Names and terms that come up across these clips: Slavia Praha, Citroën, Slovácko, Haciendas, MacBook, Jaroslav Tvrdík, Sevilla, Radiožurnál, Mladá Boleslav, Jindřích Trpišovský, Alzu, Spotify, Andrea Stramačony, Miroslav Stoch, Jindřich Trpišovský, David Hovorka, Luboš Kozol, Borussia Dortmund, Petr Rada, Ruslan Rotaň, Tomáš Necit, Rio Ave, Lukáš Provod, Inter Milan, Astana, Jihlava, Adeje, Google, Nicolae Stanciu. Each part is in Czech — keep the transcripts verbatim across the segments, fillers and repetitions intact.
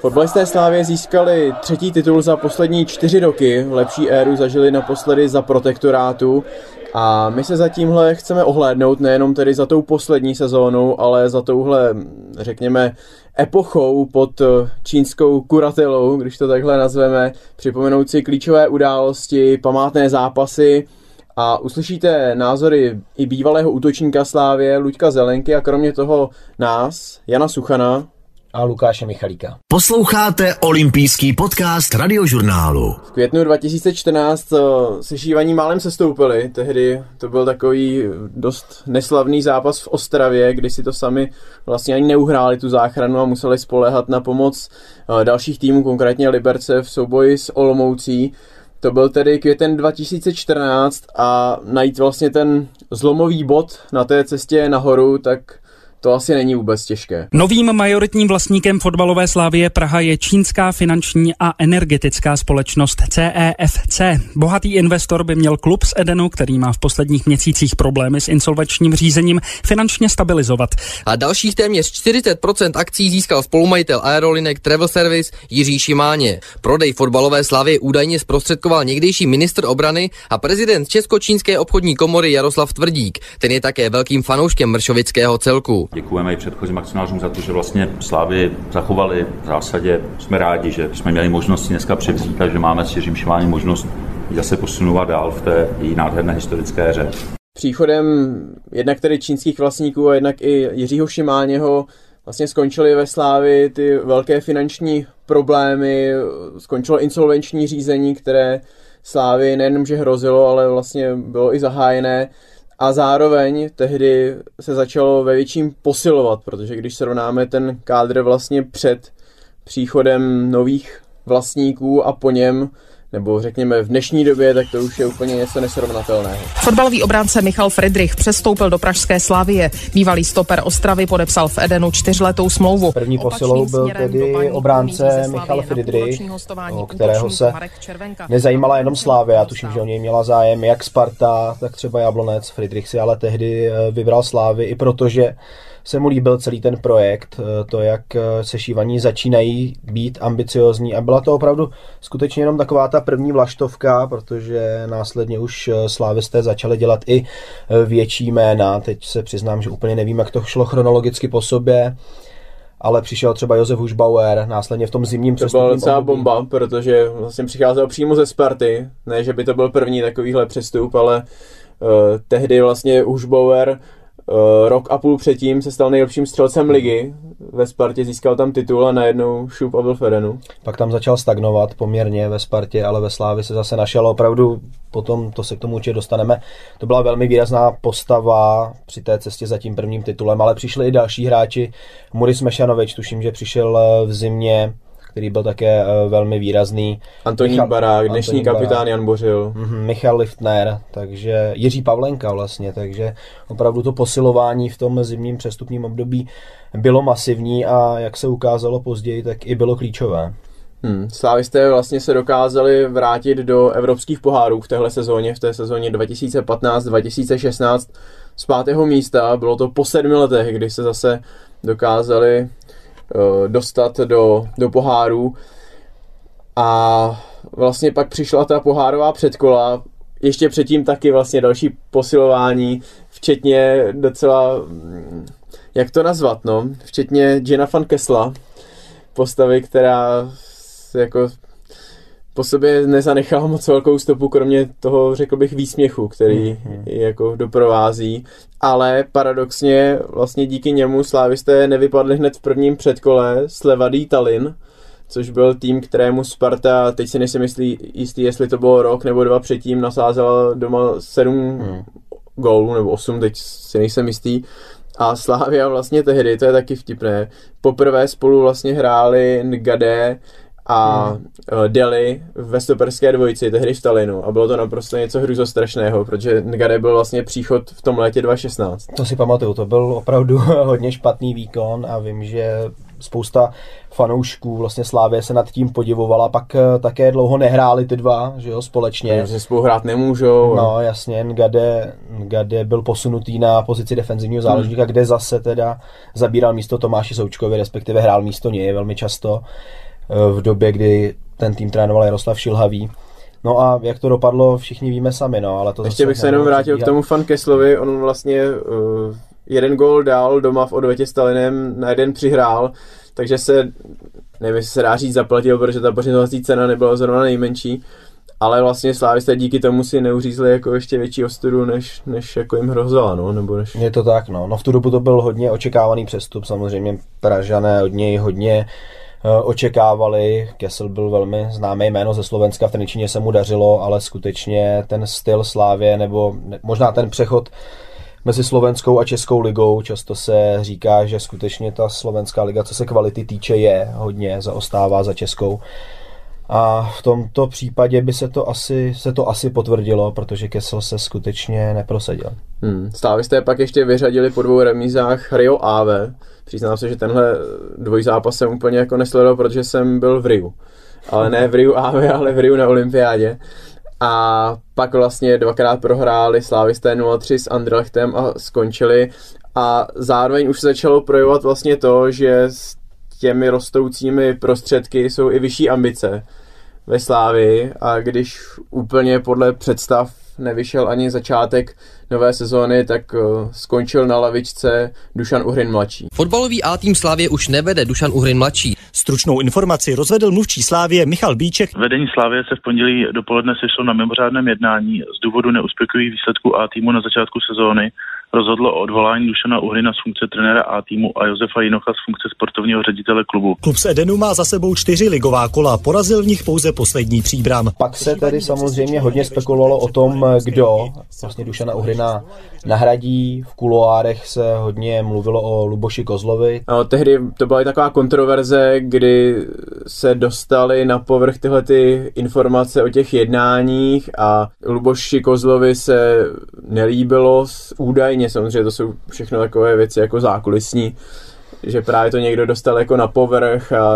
Fotbalisté Slávie získali třetí titul za poslední čtyři roky, lepší éru zažili naposledy za protektorátu a my se za tímhle chceme ohlédnout nejenom tedy za tou poslední sezónou, ale za touhle, řekněme, epochou pod čínskou kuratelou, když to takhle nazveme, připomenout si klíčové události, památné zápasy. A uslyšíte názory i bývalého útočníka Slávie, Luďka Zelenky a kromě toho nás, Jana Suchana a Lukáše Michalíka. Posloucháte olympijský podcast Radiožurnálu. V květnu dva tisíce čtrnáct se Šívaní málem sestoupili, tehdy to byl takový dost neslavný zápas v Ostravě, kdy si to sami vlastně ani neuhráli tu záchranu a museli spoléhat na pomoc dalších týmů, konkrétně Liberce v souboji s Olomoucí. To byl tedy květen dva tisíce čtrnáct a najít vlastně ten zlomový bod na té cestě nahoru, tak to asi není vůbec těžké. Novým majoritním vlastníkem fotbalové Slavie Praha je čínská finanční a energetická společnost C E F C. Bohatý investor by měl klub z Edenu, který má v posledních měsících problémy s insolvenčním řízením, finančně stabilizovat. A dalších téměř čtyřicet procent akcí získal spolumajitel aerolinek Travel Service Jiří Šimánek. Prodej fotbalové Slavie údajně zprostředkoval někdejší ministr obrany a prezident Česko-čínské obchodní komory Jaroslav Tvrdík. Ten je také velkým fanouškem mršovického celku. Děkujeme i předchozím akcionářům za to, že vlastně Slávy zachovali. V zásadě jsme rádi, že jsme měli možnost dneska převzít, takže máme s Jiřím Šimánem možnost zase posunovat dál v té její nádherné historické éře. Příchodem jednak tedy čínských vlastníků a jednak i Jiřího Šimáněho vlastně skončily ve Slávi ty velké finanční problémy, skončilo insolvenční řízení, které Slávy nejenomže hrozilo, ale vlastně bylo i zahájené. A zároveň tehdy se začalo ve větším posilovat, protože když srovnáme ten kádr vlastně před příchodem nových vlastníků a po něm, nebo řekněme v dnešní době, tak to už je úplně něco nesrovnatelného. Fotbalový obránce Michal Frydrych přestoupil do pražské Slavie. Bývalý stoper Ostravy podepsal v Edenu čtyřletou smlouvu. První posilou byl tedy obránce Michal Frydrych, o kterého se nezajímala jenom Slavie. Já tuším, že o něj měla zájem jak Sparta, tak třeba Jablonec. Frydrych si ale tehdy vybral Slavii i protože se mu líbil celý ten projekt, to, jak se Šívaní začínají být ambiciozní. A byla to opravdu skutečně jenom taková ta první vlaštovka, protože následně už slávisté začali dělat i větší jména. Teď se přiznám, že úplně nevím, jak to šlo chronologicky po sobě, ale přišel třeba Josef Hušbauer následně v tom zimním přestupním období. To byla docela bomba, protože vlastně přicházel přímo ze Sparty. Ne, že by to byl první takovýhle přestup, ale uh, tehdy vlastně Hušbauer rok a půl předtím se stal nejlepším střelcem ligy. Ve Spartě získal tam titul a najednou šup a byl v Edenu. Pak tam začal stagnovat poměrně ve Spartě, ale ve Slavii se zase našel opravdu, potom to se k tomu určitě dostaneme. To byla velmi výrazná postava při té cestě za tím prvním titulem, ale přišli i další hráči. Muris Mešanović, tuším, že přišel v zimě, který byl také velmi výrazný. Antonín Michal, Barák, dnešní Antonín kapitán Barák, Jan Bořil. Mm-hmm, Michal Liftner, takže Jiří Pavlenka vlastně, takže opravdu to posilování v tom zimním přestupním období bylo masivní a jak se ukázalo později, tak i bylo klíčové. Hmm, Slávisté vlastně se dokázali vrátit do evropských pohárů v téhle sezóně, v té sezóně dva tisíce patnáct dva tisíce šestnáct z pátého místa. Bylo to po sedmi letech, kdy se zase dokázali dostat do, do poháru a vlastně pak přišla ta pohárová předkola, ještě předtím taky vlastně další posilování, včetně docela, jak to nazvat, no, včetně Gina van Kessela, postavy, která jako po sobě nezanechala moc velkou stopu, kromě toho, řekl bych, výsměchu, který mm-hmm. jako doprovází, ale paradoxně vlastně díky němu slávisté nevypadli hned v prvním předkole s Levadí Tallinn, což byl tým, kterému Sparta, teď si nejsem jistý, jestli to bylo rok nebo dva předtím, nasázela doma sedm mm. gólů nebo osm, teď si nejsem jistý. A Slavia vlastně tehdy, to je taky vtipné, poprvé spolu vlastně hráli Ngadeu a Deli ve stoperské dvojici, tehdy v Tallinnu. A bylo to naprosto něco hrůzostrašného, protože Ngade byl vlastně příchod v tom létě dva tisíce šestnáct. To si pamatuju, to byl opravdu hodně špatný výkon a vím, že spousta fanoušků vlastně Slávie se nad tím podivovala, pak také dlouho nehráli ty dva, že jo, společně. No, že spolu hrát nemůžou. No jasně, Ngadeu, Ngadeu byl posunutý na pozici defenzivního záložníka, hmm. kde zase teda zabíral místo Tomáši Součkovi, respektive hrál místo něj velmi často v době, kdy ten tým trénoval Jaroslav Šilhavý. No a jak to dopadlo, všichni víme sami, no, ale to ještě zase bych se jenom vrátil k tomu Van Kesslovi, on vlastně uh, jeden gól dal doma v odvetě s Talinem, na jeden přihrál, takže se, nevím, jestli se dá říct, zaplatil, protože ta pořizovací cena nebyla zrovna nejmenší, ale vlastně Slávisté díky tomu si neuřízli jako ještě větší ostudu, než, než jako jim hrozila, no, nebo než... Je to tak, no, no v tu dobu to byl hodně očekávaný přestup, samozřejmě Pražané od něj hodně očekávali. Kessel byl velmi známé jméno ze Slovenska, v Trenčíně se mu dařilo, ale skutečně ten styl Slávie, nebo možná ten přechod mezi slovenskou a českou ligou, často se říká, že skutečně ta slovenská liga, co se kvality týče, je hodně zaostává za českou. A v tomto případě by se to asi, se to asi potvrdilo, protože Kessel se skutečně neprosadil. Hmm. Slávisté pak ještě vyřadili po dvou remízách Rio Ave. Přiznám se, že tenhle dvojzápas jsem úplně jako nesledoval, protože jsem byl v Riu. Ale ne v Riu Ave, ale v Riu na olympiádě. A pak vlastně dvakrát prohráli Slávisté nula tři s Anderlechtem a skončili. A zároveň už začalo projevovat vlastně to, že s těmi rostoucími prostředky jsou i vyšší ambice ve Slávii, a když úplně podle představ nevyšel ani začátek nové sezóny, tak skončil na lavičce Dušan Uhrin mladší. Fotbalový A-tým Slávie už nevede Dušan Uhrin mladší. Stručnou informaci rozvedl mluvčí Slávie Michal Bíček. Vedení Slávie se v pondělí dopoledne sešlo na mimořádném jednání z důvodu neúspěchových výsledků A-týmu na začátku sezóny. Rozhodlo o odvolání Dušana Uhrina z funkce trenéra A-týmu a Josefa Jinocha z funkce sportovního ředitele klubu. Klub z Edenu má za sebou čtyři ligová kola, porazil v nich pouze poslední Příbram. Pak se tedy samozřejmě hodně spekulovalo o tom, kdo vlastně Dušana Uhrina nahradí. V kuloárech se hodně mluvilo o Luboši Kozlovi. No, tehdy to byla i taková kontroverze, kdy se dostaly na povrch tyhle ty informace o těch jednáních a Luboši Kozlovi se nelíbilo údajně. Samozřejmě to jsou všechno takové věci jako zákulisní, že právě to někdo dostal jako na povrch a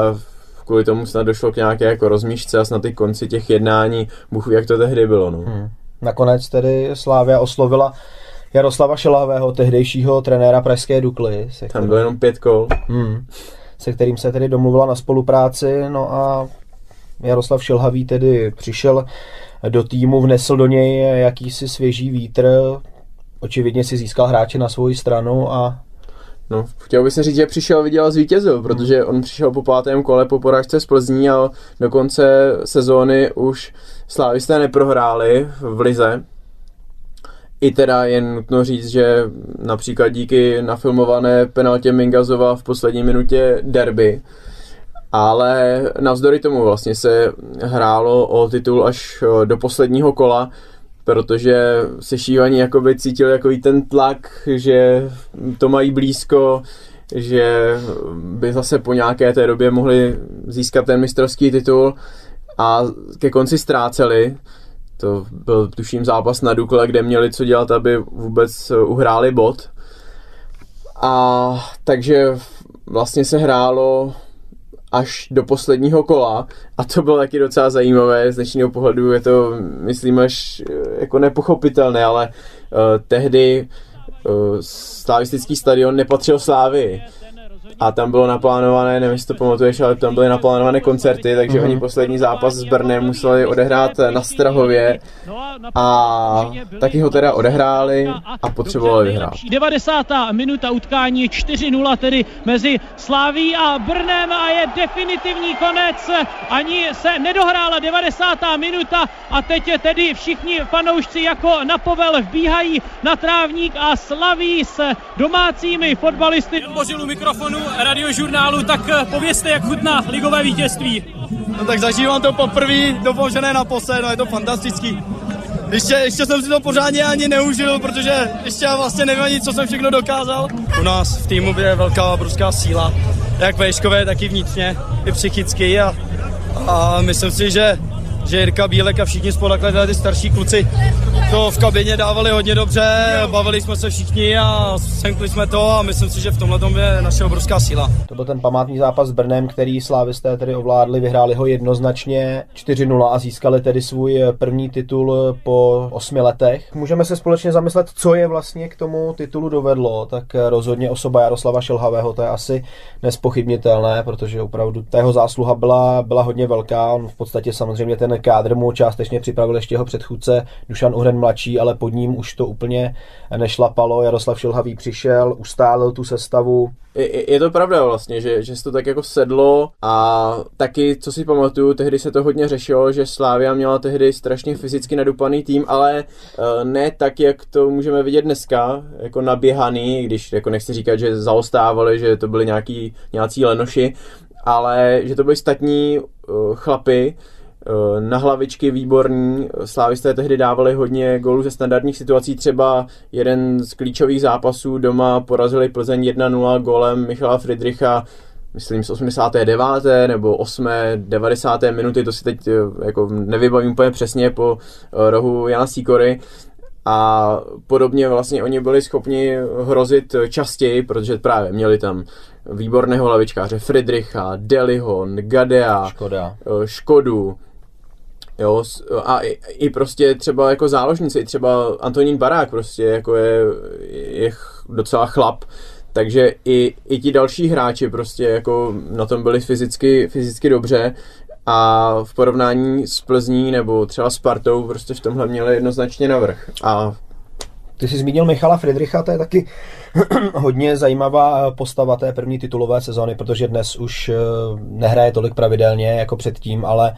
kvůli tomu snad došlo k nějaké jako rozmíšce a snad ty konci těch jednání, bůh ví, jak to tehdy bylo. No. Hmm. Nakonec tedy Slávia oslovila Jaroslava Šilhavého, tehdejšího trenéra pražské Dukly. Tam kterým... bylo jenom pět kol. Hmm. Se kterým se tedy domluvila na spolupráci, no a Jaroslav Šilhavý tedy přišel do týmu, vnesl do něj jakýsi svěží vítr, očividně si získal hráče na svou stranu a... No, chtěl bych se říct, že přišel, viděl a zvítězil, protože on přišel po pátém kole po porážce z Plzní a do konce sezóny už Slávisté neprohráli v lize. I teda je nutno říct, že například díky nafilmované penaltě Mingazova v poslední minutě derby, ale navzdory tomu vlastně se hrálo o titul až do posledního kola, protože se šívaní jakoby cítil jakový ten tlak, že to mají blízko, že by zase po nějaké té době mohli získat ten mistrovský titul a ke konci ztráceli. To byl tuším zápas na Dukle, kde měli co dělat, aby vůbec uhráli bod. A takže vlastně se hrálo až do posledního kola a to bylo taky docela zajímavé, z dnešního pohledu je to, myslím, až jako nepochopitelné, ale uh, tehdy uh, slavistický stadion nepatřil Slávii a tam bylo naplánované, nevím, jestli to pamatuješ, ale tam byly naplánované koncerty, takže mm-hmm. oni poslední zápas s Brnem museli odehrát na Strahově a taky ho teda odehráli a potřebovali vyhrát. devadesátá minuta utkání čtyři nula tedy mezi Slaví a Brnem a je definitivní konec, ani se nedohrála devadesátá minuta a teď tedy všichni fanoušci jako na povel vbíhají na trávník a slaví s domácími fotbalisty. Jan Bořil mikrofon Radiožurnálu, tak povězte, jak chutná ligové vítězství. No tak zažívám to poprvé, doufám, že ne naposled, no je to fantastický. Ještě, ještě jsem si to pořádně ani neužil, protože ještě já vlastně nevím ani, co jsem všechno dokázal. U nás v týmu je velká obrovská síla, jak vejškové, tak i vnitřně, i psychicky a, a myslím si, že že Jirka Bílek a všichni spolu takhle ty starší kluci to v kabině dávali hodně dobře, bavili jsme se všichni a senkli jsme to a myslím si, že v tomhle tom je naše obrovská síla. To byl ten památný zápas s Brnem, který slávisté tedy ovládli, vyhráli ho jednoznačně čtyři nula a získali tedy svůj první titul po osmi letech. Můžeme se společně zamyslet, co je vlastně k tomu titulu dovedlo, tak rozhodně osoba Jaroslava Šilhavého, to je asi nespochybnitelné, protože opravdu ta jeho zásluha byla, byla hodně velká. On v podstatě samozřejmě ten kádr mu částečně připravil ještě jeho předchůdce Dušan Uhrin mladší, ale pod ním už to úplně nešlapalo. Jaroslav Šilhavý přišel, ustálil tu sestavu. Je, je to pravda vlastně, že, že se to tak jako sedlo a taky, co si pamatuju, tehdy se to hodně řešilo, že Slavia měla tehdy strašně fyzicky nadupaný tým, ale ne tak, jak to můžeme vidět dneska, jako naběhaný, když jako nechci říkat, že zaostávali, že to byly nějaký, nějací lenoši, ale že to byly statní uh, chlapy, na hlavičky výborní. Slávisté tehdy dávali hodně gólů ze standardních situací, třeba jeden z klíčových zápasů doma porazili Plzeň jedna nula gólem Michala Frydrycha, myslím z osmdesáté deváté nebo osmé devadesáté minuty, to si teď jako nevybavím úplně přesně, po rohu Jana Sýkory. A podobně vlastně oni byli schopni hrozit častěji, protože právě měli tam výborného lavičkáře Frydrycha, Deliho, Ngadea, Škoda. Škodu. Jo, a i, i prostě třeba jako záložnice, i třeba Antonín Barák prostě jako je, je docela chlap, takže i, i ti další hráči prostě jako na tom byli fyzicky, fyzicky dobře a v porovnání s Plzní nebo třeba s Spartou prostě v tomhle měli jednoznačně navrch. A ty jsi zmínil Michala Frydrycha, to je taky hodně zajímavá postava té první titulové sezony, protože dnes už nehraje tolik pravidelně jako předtím, ale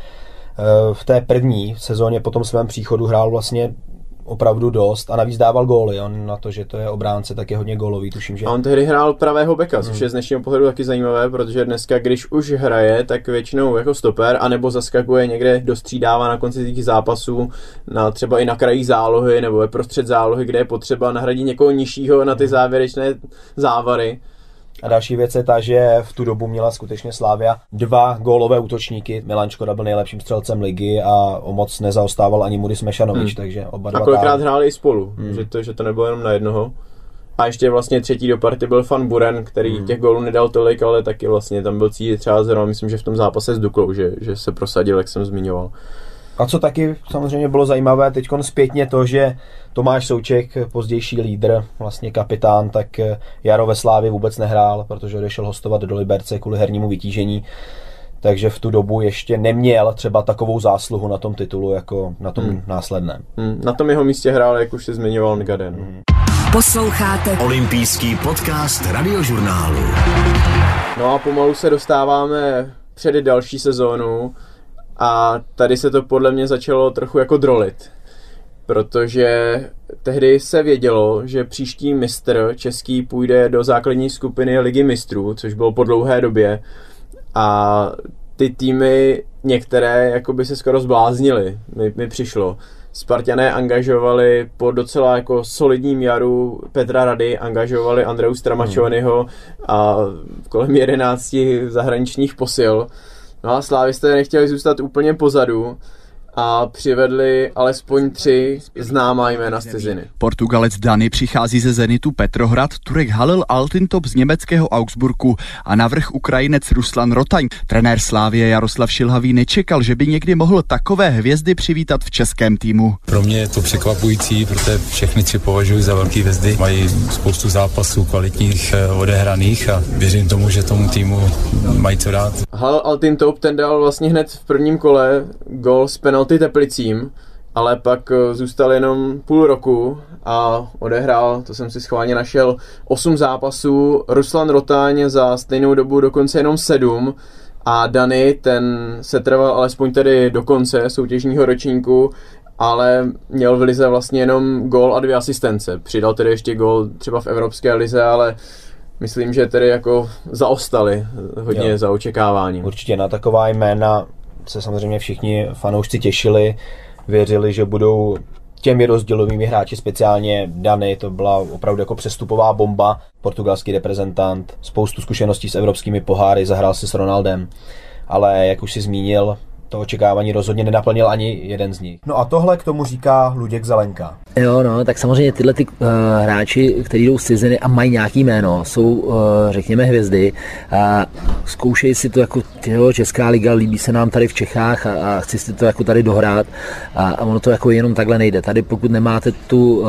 v té první sezóně po tom svém příchodu hrál vlastně opravdu dost a navíc dával góly. On na to, že to je obránce, tak je hodně gólový, tuším, že... A on tehdy hrál pravého beka, což je z dnešního pohledu taky zajímavé, protože dneska, když už hraje, tak většinou jako stoper, anebo zaskakuje někde, dostřídává na konci těch zápasů, na, třeba i na krajích zálohy, nebo ve prostřed zálohy, kde je potřeba nahradit někoho nižšího na ty závěrečné závary. A další věc je ta, že v tu dobu měla skutečně Slavia dva gólové útočníky. Milan Škoda byl nejlepším střelcem ligy a o moc nezaostával ani Muris Mešanović, hmm. takže oba dva. A kolikrát tá... hráli i spolu, hmm. že, to, že to nebylo jenom na jednoho. A ještě vlastně třetí do party byl Van Buren, který hmm. těch gólů nedal tolik, ale taky vlastně tam byl cítit třeba zrovna, myslím, že v tom zápase s Duklou, že, že se prosadil, jak jsem zmiňoval. A co taky samozřejmě bylo zajímavé teďkon zpětně to, že Tomáš Souček, pozdější lídr, vlastně kapitán, tak jaro ve Slavii vůbec nehrál, protože odešel hostovat do Liberce kvůli hernímu vytížení. Takže v tu dobu ještě neměl třeba takovou zásluhu na tom titulu jako na tom hmm. následném. Hmm. Na tom jeho místě hrál, jak už se zmiňoval, Ngadeu. Hmm. Posloucháte olympijský podcast Radiožurnálu. No a pomalu se dostáváme před další sezónu. A tady se to podle mě začalo trochu jako drolit, protože tehdy se vědělo, že příští mistr český půjde do základní skupiny Ligy mistrů, což bylo po dlouhé době, a ty týmy některé jakoby se skoro zbláznily, mi, mi přišlo. Spartané angažovali po docela jako solidním jaru Petra Rady, angažovali Andreu Stramačonyho a kolem jedenácti zahraničních posil. No a slávisté nechtěli zůstat úplně pozadu a přivedli alespoň tři známá jména z ciziny. Portugalec Dani přichází ze Zenitu Petrohrad, Turek Halil Altintop z německého Augsburgu a navrch Ukrajinec Ruslan Rotaň. Trenér Slavie Jaroslav Šilhavý nečekal, že by někdy mohl takové hvězdy přivítat v českém týmu. Pro mě je to překvapující, protože všechny tři považuji za velké hvězdy. Mají spoustu zápasů kvalitních odehraných a věřím tomu, že tomu týmu mají co dát. Halil Altintop ten dal vlastně hned v prvním kole gól z penalty ty Teplicím, ale pak zůstal jenom půl roku a odehrál, to jsem si schválně našel, osm zápasů, Ruslan Rotáň za stejnou dobu dokonce jenom sedm a Dani, ten se trval alespoň tedy do konce soutěžního ročníku, ale měl v lize vlastně jenom gól a dvě asistence. Přidal tedy ještě gól třeba v evropské lize, ale myslím, že tedy jako zaostali hodně jo. za očekáváním. Určitě na taková jména se samozřejmě všichni fanoušci těšili, věřili, že budou těmi rozdílovými hráči, speciálně Dani, to byla opravdu jako přestupová bomba, portugalský reprezentant, spoustu zkušeností s evropskými poháry, zahrál si s Ronaldem, ale jak už si zmínil, to očekávání rozhodně nenaplnil ani jeden z nich. No a tohle k tomu říká Luděk Zelenka. Jo, no, tak samozřejmě tyhle ty, uh, hráči, kteří jdou z ciziny a mají nějaký jméno, jsou, uh, řekněme, hvězdy a zkoušejí si to jako těho, česká liga, líbí se nám tady v Čechách a, a chci si to jako tady dohrát a, a ono to jako jenom takhle nejde. Tady pokud nemáte tu uh,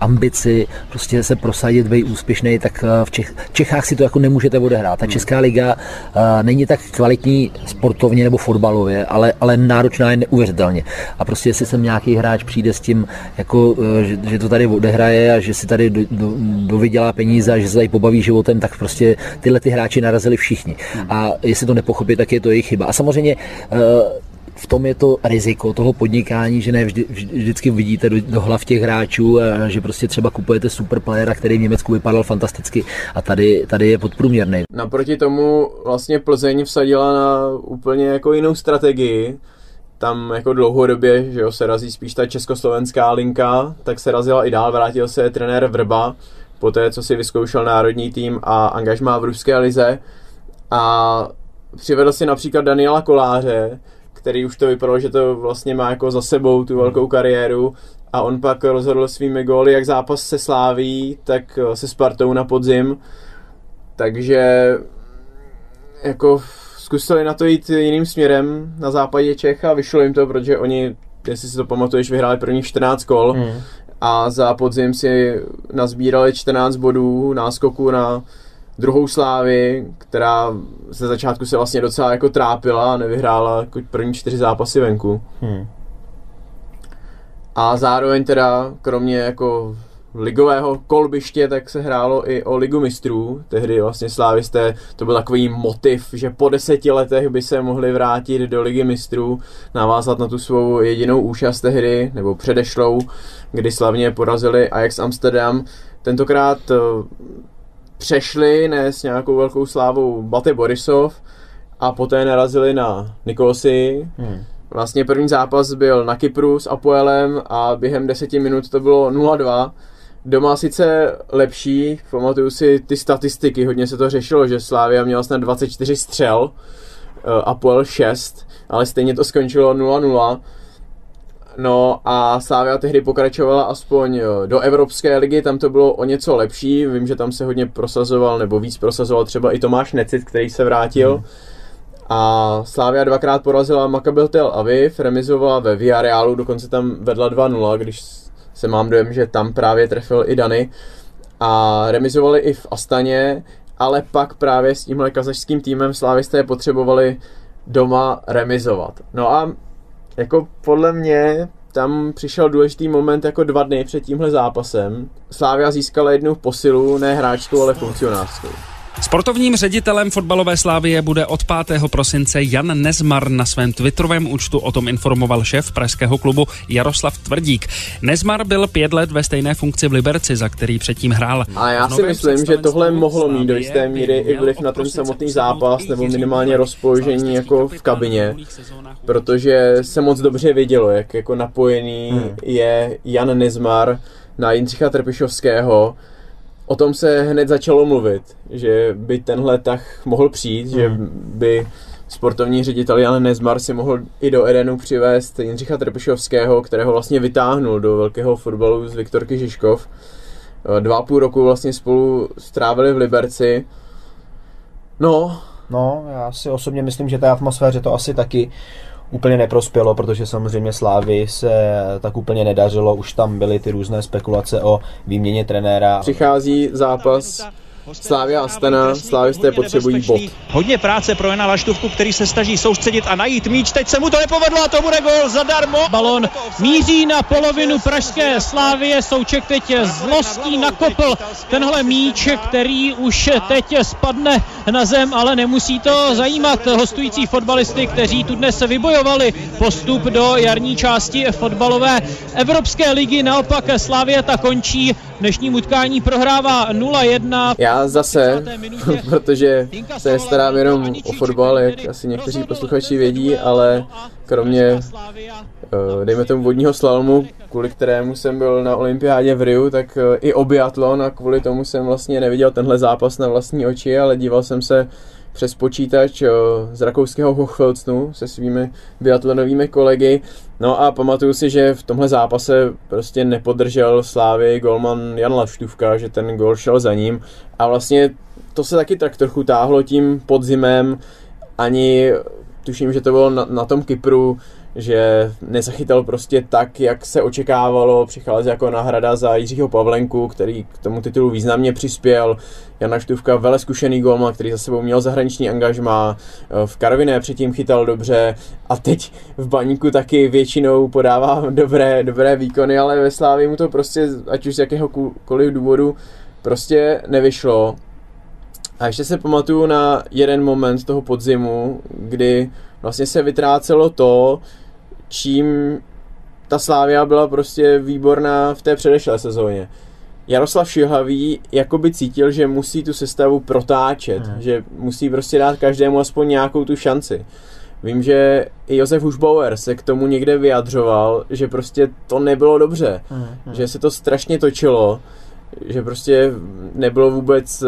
ambici prostě se prosadit, být úspěšný, tak uh, v Čech, Čechách si to jako nemůžete odehrát. Ta česká liga uh, není tak kvalitní sportovně nebo fotbalově, ale, ale náročná je neuvěřitelně. A prostě jestli sem nějaký hráč přijde s tím, jako, že, že to tady odehraje a že si tady do, do, dovydělá peníze a že se tady pobaví životem, tak prostě tyhle ty hráči narazili všichni. A jestli to nepochopí, tak je to jejich chyba. A samozřejmě v tom je to riziko toho podnikání, že ne vždy, vždycky vidíte do, do hlav těch hráčů, že prostě třeba kupujete superplayera, který v Německu vypadal fantasticky a tady, tady je podprůměrný. Naproti tomu vlastně Plzeň vsadila na úplně jako jinou strategii. Tam jako dlouhodobě, že jo, se razí spíš ta československá linka, tak se razila i dál, vrátil se trenér Vrba, poté co si vyzkoušel národní tým a angažmá v ruské lize a přivedl si například Daniela Koláře, který už to vypadalo, že to vlastně má jako za sebou tu velkou kariéru a on pak rozhodl svými góly jak zápas se Sláví, tak se Spartou na podzim, takže jako zkusili na to jít jiným směrem na západě Čech a vyšlo jim to, protože oni, jestli si to pamatuješ, vyhráli prvních čtrnáct kol hmm. a za podzim si nazbírali čtrnáct bodů náskoku na druhou Slávy, která ze začátku se vlastně docela jako trápila a nevyhrála jako první čtyři zápasy venku. Hmm. A zároveň teda, kromě jako ligového kolbiště, tak se hrálo i o ligu mistrů. Tehdy vlastně slávisté, to byl takový motiv, že po deseti letech by se mohli vrátit do ligy mistrů, navázat na tu svou jedinou účast tehdy, nebo předešlou, kdy slavně porazili Ajax Amsterdam. Tentokrát přešli, ne s nějakou velkou slávou, Bate Borisov a poté narazili na Nikosii. Hmm. Vlastně první zápas byl na Kypru s Apoelem a během deseti minut to bylo nula dva. Doma sice lepší, pamatuju si ty statistiky, hodně se to řešilo, že Slavia měla snad dvacet čtyři střel, Apoel šest, ale stejně to skončilo nula nula. No a Slavia tehdy pokračovala aspoň do Evropské ligy, tam to bylo o něco lepší, vím, že tam se hodně prosazoval, nebo víc prosazoval třeba i Tomáš Necit, který se vrátil. Hmm. A Slavia dvakrát porazila Maccabi Tel Aviv, remizovala ve Villarealu, dokonce tam vedla dva nula, když se mám dojem, že tam právě trefil i Dany. A remizovali i v Astaně, ale pak právě s tímhle kazašským týmem slávisté potřebovali doma remizovat. No a jako podle mě tam přišel důležitý moment jako dva dny před tímhle zápasem. Slavia získala jednu posilu, ne hráčskou, ale funkcionářskou. Sportovním ředitelem fotbalové Slavie bude od pátého prosince Jan Nezmar. Na svém twitterovém účtu o tom informoval šéf pražského klubu Jaroslav Tvrdík. Nezmar byl pět let ve stejné funkci v Liberci, za který předtím hrál. A já si myslím, že tohle mohlo mít do jisté míry i vliv na ten samotný zápas, nebo minimálně rozpoložení jako v kabině, protože se moc dobře vědělo, jak jako napojený hmm. je Jan Nezmar na Jindřicha Trpišovského. O tom se hned začalo mluvit, že by tenhle tah mohl přijít, hmm. že by sportovní ředitel Jan Nezmar si mohl i do Edenu přivést Jindřicha Trpišovského, kterého vlastně vytáhnul do velkého fotbalu z Viktorky Žižkov. Dva a půl roku vlastně spolu strávili v Liberci. No. No, já si osobně myslím, že té atmosféře to asi taky úplně neprospělo, protože samozřejmě Slávy se tak úplně nedařilo, už tam byly ty různé spekulace o výměně trenéra. Přichází zápas Slavia Astana, slavisté potřebují bod. Hodně práce pro Jana Laštůvku, který se snaží soustředit a najít míč, teď se mu to nepovedlo a to bude gól zadarmo. Balón míří na polovinu pražské Slavie, Souček teď zlostí nakopl tenhle míč, který už teď spadne na zem, ale nemusí to zajímat hostující fotbalisty, kteří tu dnes vybojovali postup do jarní části fotbalové Evropské ligy. Naopak Slavie ta končí dnešním utkání, prohrává nula jedna. Já A zase, protože se starám jenom o fotbal, jak asi někteří posluchači vědí, ale kromě, dejme tomu, vodního slalomu, kvůli kterému jsem byl na olympiádě v Riu, tak i o biatlon a kvůli tomu jsem vlastně neviděl tenhle zápas na vlastní oči, ale díval jsem se přes počítač z rakouského Hochfilcnu se svými biatlonovými kolegy. No a pamatuju si, že v tomhle zápase prostě nepodržel Slávy golman Jan Laštůvka, že ten gol šel za ním. A vlastně to se taky tak trochu táhlo tím podzimem. Ani tuším, že to bylo na, na tom Kypru, že nezachytal prostě tak, jak se očekávalo. Přichází jako náhrada za Jiřího Pavlenku, který k tomu titulu významně přispěl. Jana Štůvka, veleskušený golman, který za sebou měl zahraniční angažmá. V Karviné předtím chytal dobře a teď v Baníku taky většinou podává dobré, dobré výkony, ale ve Slávii mu to prostě, ať už z jakéhokoliv důvodu, prostě nevyšlo. A ještě se pamatuju na jeden moment toho podzimu, kdy vlastně se vytrácelo to, čím ta Slávia byla prostě výborná v té předešlé sezóně. Jaroslav Šilhavý jakoby cítil, že musí tu sestavu protáčet, hmm. že musí prostě dát každému aspoň nějakou tu šanci. Vím, že i Josef Hušbauer se k tomu někde vyjadřoval, že prostě to nebylo dobře, hmm. že se to strašně točilo, že prostě nebylo vůbec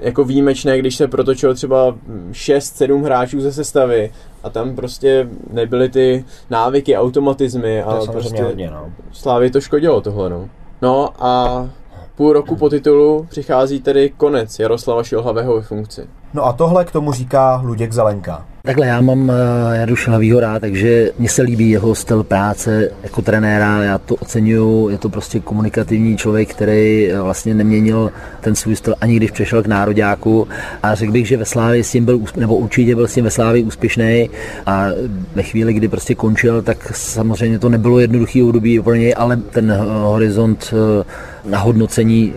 jako výjimečné, když se protočilo třeba šest sedm hráčů ze sestavy a tam prostě nebyly ty návyky, automatizmy a prostě hodně, no. Slávy to škodilo tohle. No, no a půl roku po titulu přichází tedy konec Jaroslava Šilhavého ve funkci. No a tohle k tomu říká Luděk Zelenka. Takhle, já mám Jaru Šilhavýho rád, takže mně se líbí jeho styl práce jako trenéra, já to oceňuju, je to prostě komunikativní člověk, který vlastně neměnil ten svůj styl, ani když přešel k nároďáku, a řekl bych, že ve Slávii s tím byl, nebo určitě byl s tím ve Slávii úspěšnej, a ve chvíli, kdy prostě končil, tak samozřejmě to nebylo jednoduchý období pro něj, ale ten horizont na hodnocení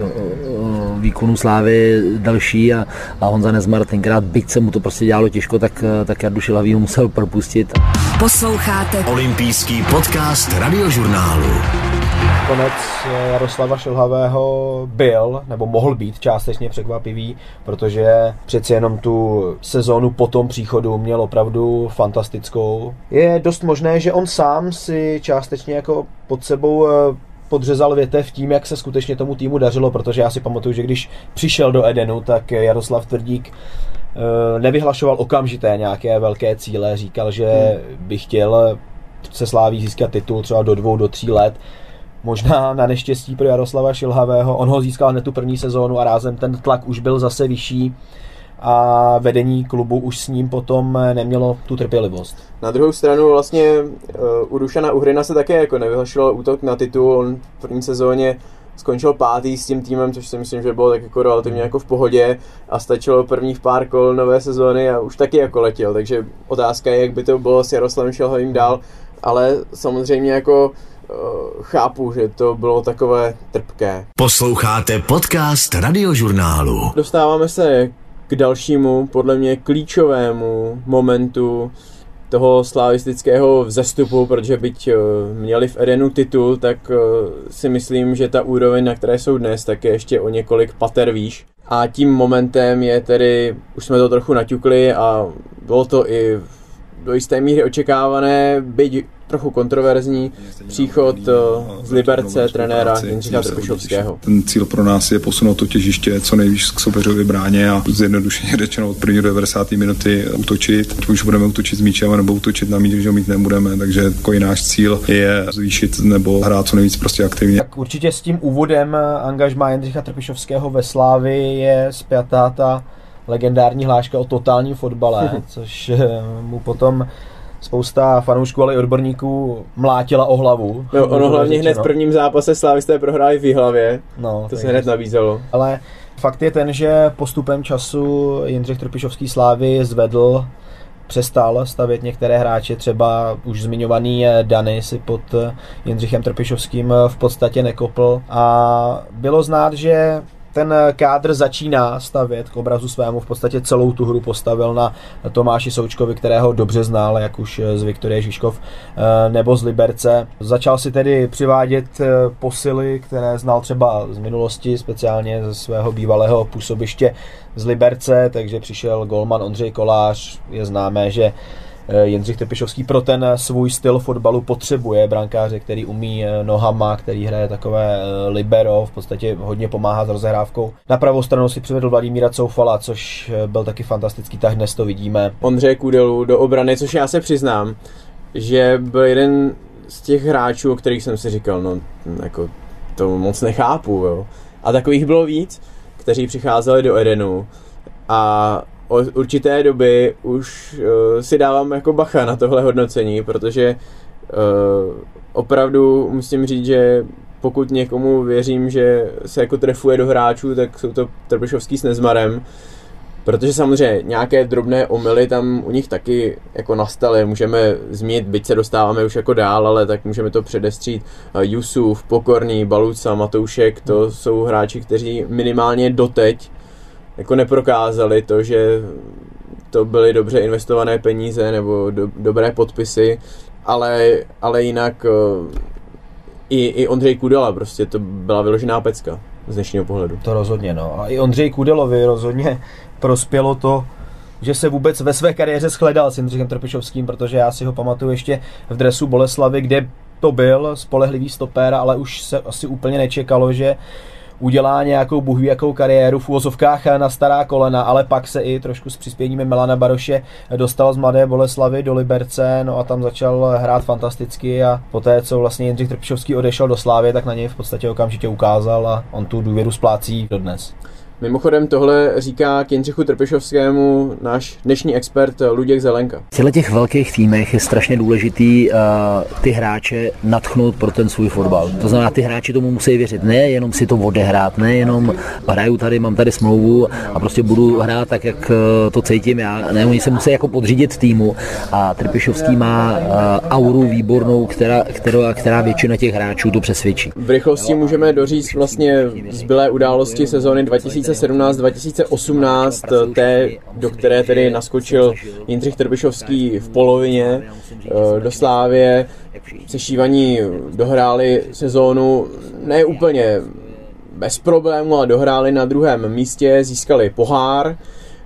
výkonu Slávy další a, a Honza Nezmar tenkrát, byť se mu to prostě dělalo těžko, tak, tak Jardu Šilhavýho musel propustit. Posloucháte olympijský podcast Radiožurnálu. Konec Jaroslava Šilhavého byl, nebo mohl být částečně překvapivý, protože přeci jenom tu sezónu po tom příchodu měl opravdu fantastickou. Je dost možné, že on sám si částečně jako pod sebou podřezal větev tím, jak se skutečně tomu týmu dařilo, protože já si pamatuju, že když přišel do Edenu, tak Jaroslav Tvrdík nevyhlašoval okamžité nějaké velké cíle, říkal, že by chtěl se Sláví získat titul třeba do dvou, do tří let. Možná na neštěstí pro Jaroslava Šilhavého, on ho získal hned tu první sezónu a rázem ten tlak už byl zase vyšší a vedení klubu už s ním potom nemělo tu trpělivost. Na druhou stranu vlastně u Dušana Uhrina se také jako nevyhlašilo útok na titul, on v první sezóně skončil pátý s tím týmem, což si myslím, že bylo tak jako relativně jako v pohodě a stačilo prvních pár kol nové sezóny a už taky jako letěl, takže otázka je, jak by to bylo s Jaroslavem Šilhavým dál, ale samozřejmě jako chápu, že to bylo takové trpké. Posloucháte podcast Radiožurnálu. Dostáváme se k dalšímu, podle mě klíčovému momentu toho slavistického vzestupu, protože byť měli v Edenu titul, tak si myslím, že ta úroveň, na které jsou dnes, tak je ještě o několik pater výš. A tím momentem je tedy, už jsme to trochu naťukli a bylo to i do jisté míry očekávané, byť trochu kontroverzní, příchod z Liberce trenéra Jindřicha Trpišovského. Ten cíl pro nás je posunout to těžiště co nejvíc k soupeřově bráně a zjednodušeně řečeno od první do devadesáté minuty útočit. Ať už budeme útočit s míčem nebo útočit na míč, když ho mít nebudeme, takže jako náš cíl je zvýšit nebo hrát co nejvíc prostě aktivně. Tak určitě s tím úvodem angažmá Jindřicha Trpišovského ve Slávii je spjatá ta legendární hláška o totálním fotbale, což mu potom spousta fanoušků, ale i odborníků mlátila o hlavu. No, ono hlavně hned v prvním zápase slávisté prohráli v Jihlavě, no, to se hned nabízelo. Ale fakt je ten, že postupem času Jindřich Trpišovský Slávy zvedl, přestal stavět některé hráče, třeba už zmiňovaný Dany si pod Jindřichem Trpišovským v podstatě nekopl a bylo znát, že ten kádr začíná stavět k obrazu svému, v podstatě celou tu hru postavil na Tomáši Součkovi, kterého dobře znal, jak už z Viktorie Žižkov nebo z Liberce. Začal si tedy přivádět posily, které znal třeba z minulosti, speciálně ze svého bývalého působiště z Liberce, takže přišel golman Ondřej Kolář, je známé, že Jindřich Trpišovský pro ten svůj styl fotbalu potřebuje brankáře, který umí nohama, který hraje takové libero, v podstatě hodně pomáhá s rozehrávkou. Na pravou stranu si přivedl Vladimíra Coufala, což byl taky fantastický tah, dnes to vidíme. Ondřej Kudelu do obrany, což já se přiznám, že byl jeden z těch hráčů, o kterých jsem si říkal, no jako to moc nechápu, jo. A takových bylo víc, kteří přicházeli do Edenu a od určité doby už uh, si dávám jako bacha na tohle hodnocení, protože uh, opravdu musím říct, že pokud někomu věřím, že se jako trefuje do hráčů, tak jsou to Trpišovský s Nezmarem, protože samozřejmě nějaké drobné omyly tam u nich taky jako nastaly, můžeme zmínit, byť se dostáváme už jako dál, ale tak můžeme to předestřít. Jusuf, Pokorný, Baluca, Matoušek, to jsou hráči, kteří minimálně doteď jako neprokázali to, že to byly dobře investované peníze nebo do, dobré podpisy, ale, ale jinak i, i Ondřej Kudela, prostě to byla vyložená pecka z dnešního pohledu. To rozhodně, no. A i Ondřej Kudelovi rozhodně prospělo to, že se vůbec ve své kariéře shledal s Jindřichem Trpišovským, protože já si ho pamatuju ještě v dresu Boleslavy, kde to byl spolehlivý stopér, ale už se asi úplně nečekalo, že udělá nějakou buhví jakou kariéru v uvozovkách na stará kolena, ale pak se i trošku s přispěním Milana Baroše dostal z Mladé Boleslavy do Liberce, no a tam začal hrát fantasticky a poté, co vlastně Jindřich Trpišovský odešel do Slávy, tak na něj v podstatě okamžitě ukázal a on tu důvěru splácí dodnes. Mimochodem tohle říká k Jindřichu Trpišovskému náš dnešní expert Luděk Zelenka. V těch velkých týmech je strašně důležitý uh, ty hráče nadchnout pro ten svůj fotbal. To znamená, ty hráči tomu musí věřit, ne jenom si to odehrát, ne jenom hraju tady, mám tady smlouvu a prostě budu hrát tak, jak to cítím já. Ne, oni se musí jako podřídit týmu a Trpišovský má uh, auru výbornou, která, která, která většina těch hráčů to přesvědčí. V rychlosti můžeme doříct vlastně zbylé události sezóny dva tisíce sedmnáct dva tisíce osmnáct, té, do které tedy naskočil Jindřich Trpišovský v polovině do Slávie. Sešívaní dohráli sezónu ne úplně bez problému, ale dohráli na druhém místě, získali pohár.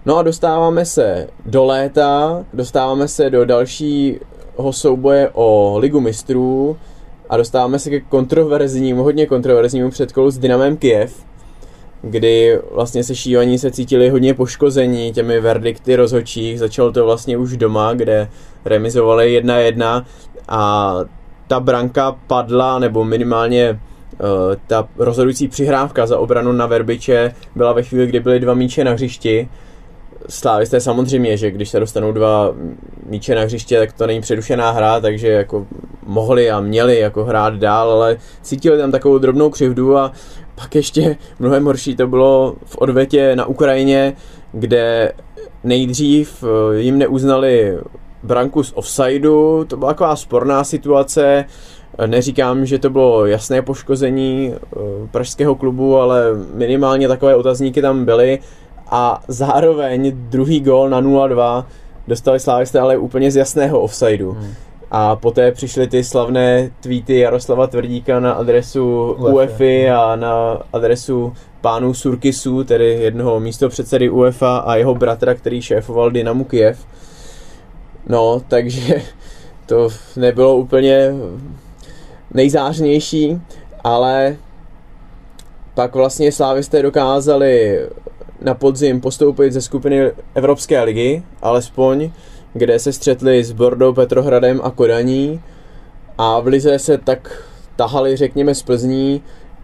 No a dostáváme se do léta, dostáváme se do dalšího souboje o Ligu mistrů a dostáváme se ke kontroverznímu, hodně kontroverznímu předkolu s Dynamem Kyjev, kdy vlastně se šívaní se cítili hodně poškození těmi verdikty rozhodčích. Začalo to vlastně už doma, kde remizovali jedna jedna a ta branka padla, nebo minimálně uh, ta rozhodující přihrávka za obranu na Verbiče byla ve chvíli, kdy byly dva míče na hřišti. Slávisté samozřejmě, že když se dostanou dva míče na hřiště, tak to není předušená hra, takže jako mohli a měli jako hrát dál, ale cítili tam takovou drobnou křivdu. A pak ještě mnohem horší to bylo v odvetě na Ukrajině, kde nejdřív jim neuznali branku z offsideu, to byla taková sporná situace, neříkám, že to bylo jasné poškození pražského klubu, ale minimálně takové otazníky tam byly a zároveň druhý gól na nula dva dostali slávisté ale úplně z jasného offsideu. Hmm. A poté přišly ty slavné tweety Jaroslava Tvrdíka na adresu UEFA a na adresu pánů Surkisu, tedy jednoho místopředsedy UEFA a jeho bratra, který šéfoval Dynamu Kyjev. No, takže to nebylo úplně nejzářnější, ale pak vlastně slávisté dokázali na podzim postoupit ze skupiny Evropské ligy, alespoň, kde se střetli s Bordeaux, Petrohradem a Kodaní a v lize se tak tahali, řekněme, z Plzní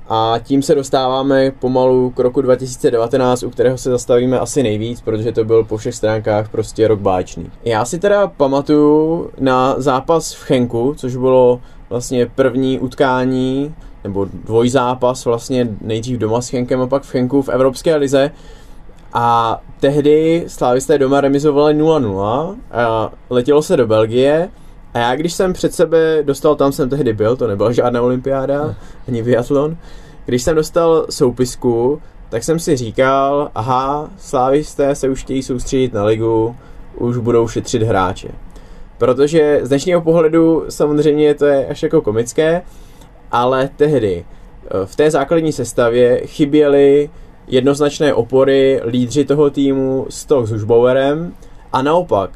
a tím se dostáváme pomalu k roku dva tisíce devatenáct, u kterého se zastavíme asi nejvíc, protože to byl po všech stránkách prostě rok báječný. Já si teda pamatuju na zápas v Chenku, což bylo vlastně první utkání, nebo dvojzápas vlastně nejdřív doma s Chenkem a pak v Chenku v Evropské lize. A tehdy slávisté doma remizovali nula nula a letělo se do Belgie a já když jsem před sebe dostal, tam jsem tehdy byl, to nebyla žádná olympiáda, ani biatlon, když jsem dostal soupisku, tak jsem si říkal, aha, slávisté se už chtějí soustředit na ligu, už budou šetřit hráče. Protože z dnešního pohledu samozřejmě to je až jako komické, ale tehdy v té základní sestavě chyběly jednoznačné opory, lídři toho týmu s Hušbauerem a naopak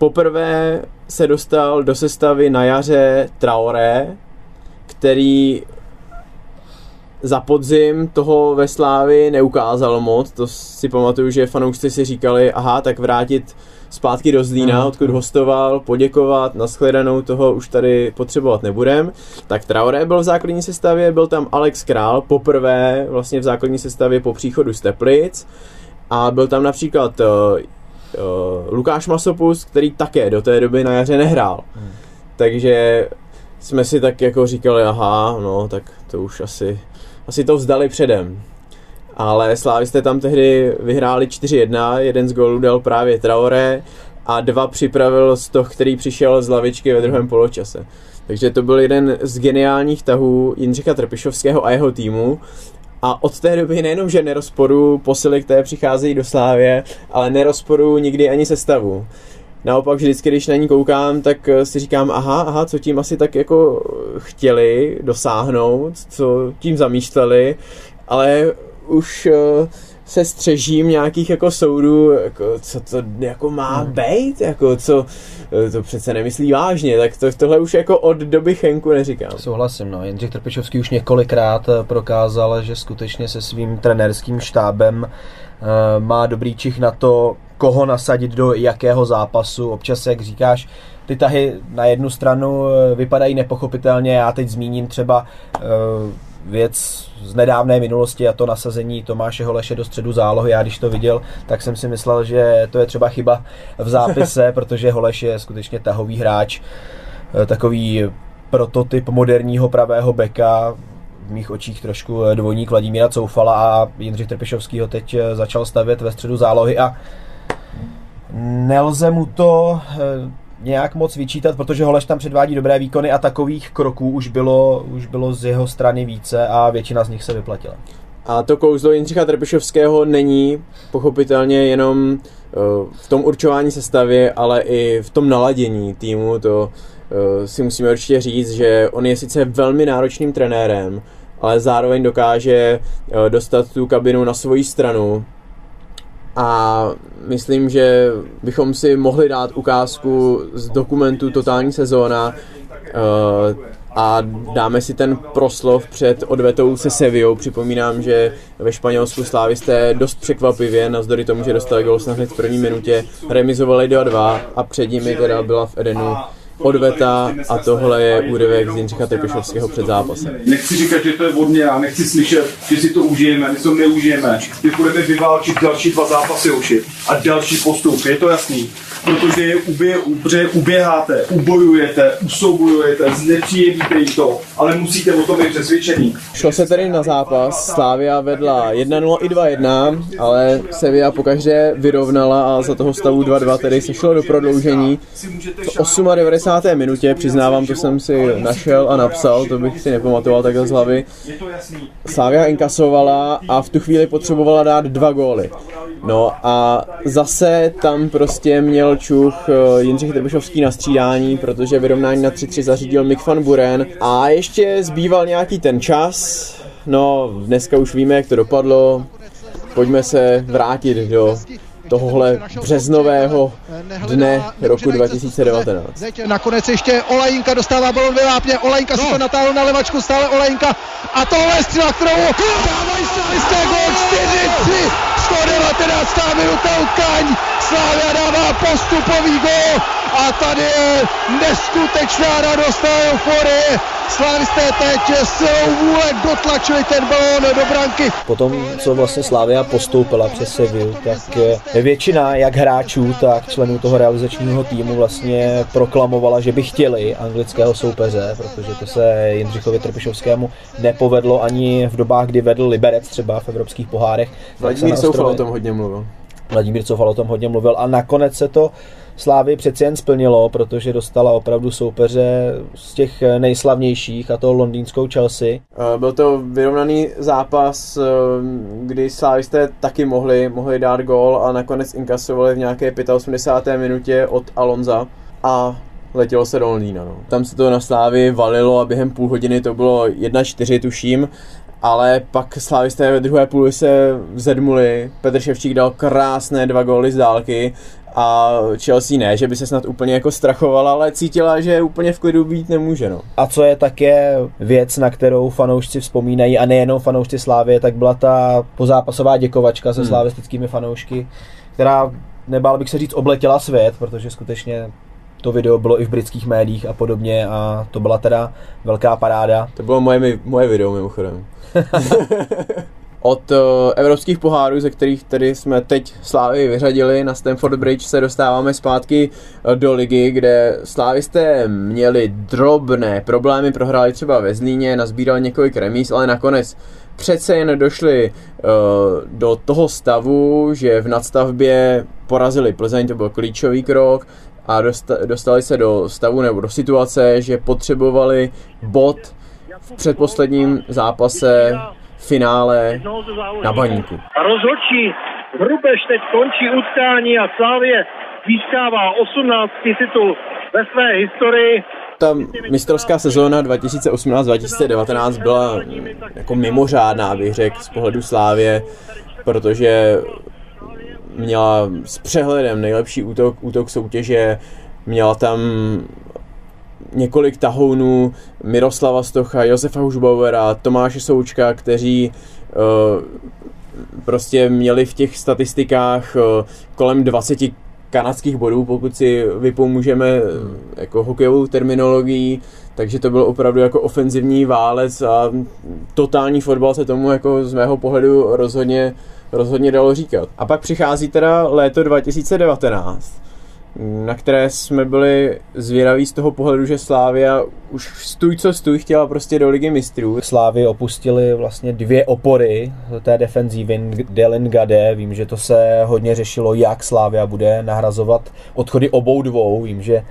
Poprvé se dostal do sestavy na jaře Traoré, který za podzim toho ve Slávii neukázal moc. To si pamatuju, že fanoušci si říkali, aha, tak vrátit zpátky do Zlína, odkud hostoval, poděkovat, nashledanou, toho už tady potřebovat nebudem. Tak Traoré byl v základní sestavě, byl tam Alex Král poprvé vlastně v základní sestavě po příchodu z Teplic a byl tam například uh, uh, Lukáš Masopust, který také do té doby na jaře nehrál. Hmm. Takže jsme si tak jako říkali, aha, no tak to už asi, asi to vzdali předem. Ale slávisté tam tehdy vyhráli čtyři jedna, jeden z gólů dal právě Traoré a dva připravil Stoch, který přišel z lavičky ve druhém poločase. Takže to byl jeden z geniálních tahů Jindřicha Trpišovského a jeho týmu. A od té doby nejenom, že nerozporu posily, které přicházejí do Slávie, ale nerozporu nikdy ani sestavu. Naopak vždycky, když na ní koukám, tak si říkám, aha, aha, co tím asi tak jako chtěli dosáhnout, co tím zamýšleli, ale už uh, se střežím nějakých jako soudů, jako, co to jako má hmm. být, jako co to přece nemyslí vážně, tak to, tohle už jako od doby Chenku neříkám. Souhlasím, no. Jindřich Trpišovský už několikrát prokázal, že skutečně se svým trenérským štábem uh, má dobrý čich na to, koho nasadit do jakého zápasu. Občas, jak říkáš, ty tahy na jednu stranu vypadají nepochopitelně, já teď zmíním třeba uh, věc z nedávné minulosti a to nasazení Tomáše Holeše do středu zálohy. Já když to viděl, tak jsem si myslel, že to je třeba chyba v zápise, protože Holeš je skutečně tahový hráč, takový prototyp moderního pravého beka, v mých očích trošku dvojník Vladimíra Coufala, a Jindřich Trpišovský ho teď začal stavět ve středu zálohy a nelze mu to nějak moc vyčítat, protože Holeš tam předvádí dobré výkony a takových kroků už bylo, už bylo z jeho strany více a většina z nich se vyplatila. A to kouzlo Jindřicha Trpišovského není pochopitelně jenom v tom určování sestavy, ale i v tom naladění týmu. To si musíme určitě říct, že on je sice velmi náročným trenérem, ale zároveň dokáže dostat tu kabinu na svoji stranu. A myslím, že bychom si mohli dát ukázku z dokumentu Totální sezóna a dáme si ten proslov před odvetou se Sevillou. Připomínám, že ve Španělsku slávisté dost překvapivě, navzdory tomu, že dostali gol snad v první minutě, remizovali dva dva a před nimi teda byla v Edenu odveta a tohle je úryvek z Jindřicha Trpišovského před zápasem. Nechci říkat, že to je vodně, já nechci slyšet, že si to užijeme, my to neužijeme. Teď budeme vyválčit další dva zápasy uši a další postup, je to jasný. Protože je ubě, ubře, uběháte, ubojujete, usoubojujete, znepříjemníte jim to, ale musíte o tom být přesvědčený. Šlo se tedy na zápas, Slavia vedla jedna nula i dva jedna, ale Sevilla pokaždé vyrovnala a za toho stavu dva dva tedy se šlo do prodloužení. V osmadevadesáté minutě, přiznávám, to jsem si našel a napsal, to bych si nepamatoval takhle z hlavy, Slavia inkasovala a v tu chvíli potřebovala dát dva góly. No a zase tam prostě měl čuch Jindřich Trpišovský na střídání, protože vyrovnání na tři tři zařídil Mick van Buren a ještě zbýval nějaký ten čas. No, dneska už víme, jak to dopadlo. Pojďme se vrátit do tohohle březnového dne roku dva tisíce devatenáct. Nakonec ještě Olayinka dostává balon vylápně, Olayinka si to natáhl na levačku, stále Olayinka a tohle je střela, kterou dávají slávisté gól čtyři tři, sto devatenáctá minuta utkání, Slavia dává postupový gól a tady je neskutečná radost a euforie. Slavisté teď silou vůle dotlačili ten balón do branky. Potom, co vlastně Slavia postoupila přes Sevillu, tak většina jak hráčů, tak členů toho realizačního týmu vlastně proklamovala, že by chtěli anglického soupeře, protože to se Jindřichovi Trpišovskému nepovedlo ani v dobách, kdy vedl Liberec třeba v evropských pohárech. Vladimír Coufal o tom hodně mluvil. Vladimír Coufal o tom hodně mluvil a nakonec se to Slávy přeci jen splnilo, protože dostala opravdu soupeře z těch nejslavnějších, a to londýnskou Chelsea. Byl to vyrovnaný zápas, kdy slávisté taky mohli, mohli dát gól a nakonec inkasovali v nějaké osmdesáté páté minutě od Alonza a letělo se do Londýna. No. Tam se to na Slávy valilo a během půl hodiny to bylo jedna čtyři tuším ale pak slávisté ve druhé půli se zedmuli, Petr Ševčík dal krásné dva góly z dálky a Chelsea ne, že by se snad úplně jako strachovala, ale cítila, že úplně v klidu být nemůže. No. A co je také věc, na kterou fanoušci vzpomínají, a nejenom fanoušci Slávie, tak byla ta pozápasová děkovačka se hmm. slávistickými fanoušky, která, nebál bych se říct, obletěla svět, protože skutečně to video bylo i v britských médiích a podobně a to byla teda velká paráda. To bylo moje, moje video mimochodem. Od evropských pohárů, ze kterých tedy jsme teď Slávy vyřadili na Stamford Bridge, se dostáváme zpátky do ligy, kde slávisté měli drobné problémy, prohráli třeba ve Zlíně, nazbírali několik remíz, ale nakonec přece jen došli uh, do toho stavu, že v nadstavbě porazili Plzeň, to byl klíčový krok, a dostali se do stavu nebo do situace, že potřebovali bod v předposledním zápase finále na Baníku. Rozhodčí Hrubež teď končí utkání a Slavie získává osmnáctý titul ve své historii. Ta mistrovská sezóna dva tisíce osmnáct dva tisíce devatenáct byla jako mimořádná, bych řekl, z pohledu Slavie, protože měla s přehledem nejlepší útok, útok soutěže, měla tam několik tahounů Miroslava Stocha, Josefa Hušbauera, Tomáše Součka, kteří uh, prostě měli v těch statistikách uh, kolem dvacet kanadských bodů, pokud si vypomůžeme jako hokejovou terminologií, takže to byl opravdu jako ofenzivní válec a totální fotbal se tomu jako z mého pohledu rozhodně rozhodně dalo říkat. A pak přichází teda léto dva tisíce devatenáct, na které jsme byli zvědaví z toho pohledu, že Slavia už stůj co stůj chtěla prostě do Ligy mistrů. Slavii opustili vlastně dvě opory do té defenzívy Ngadeu. Vím, že to se hodně řešilo, jak Slavia bude nahrazovat odchody obou dvou. Vím, že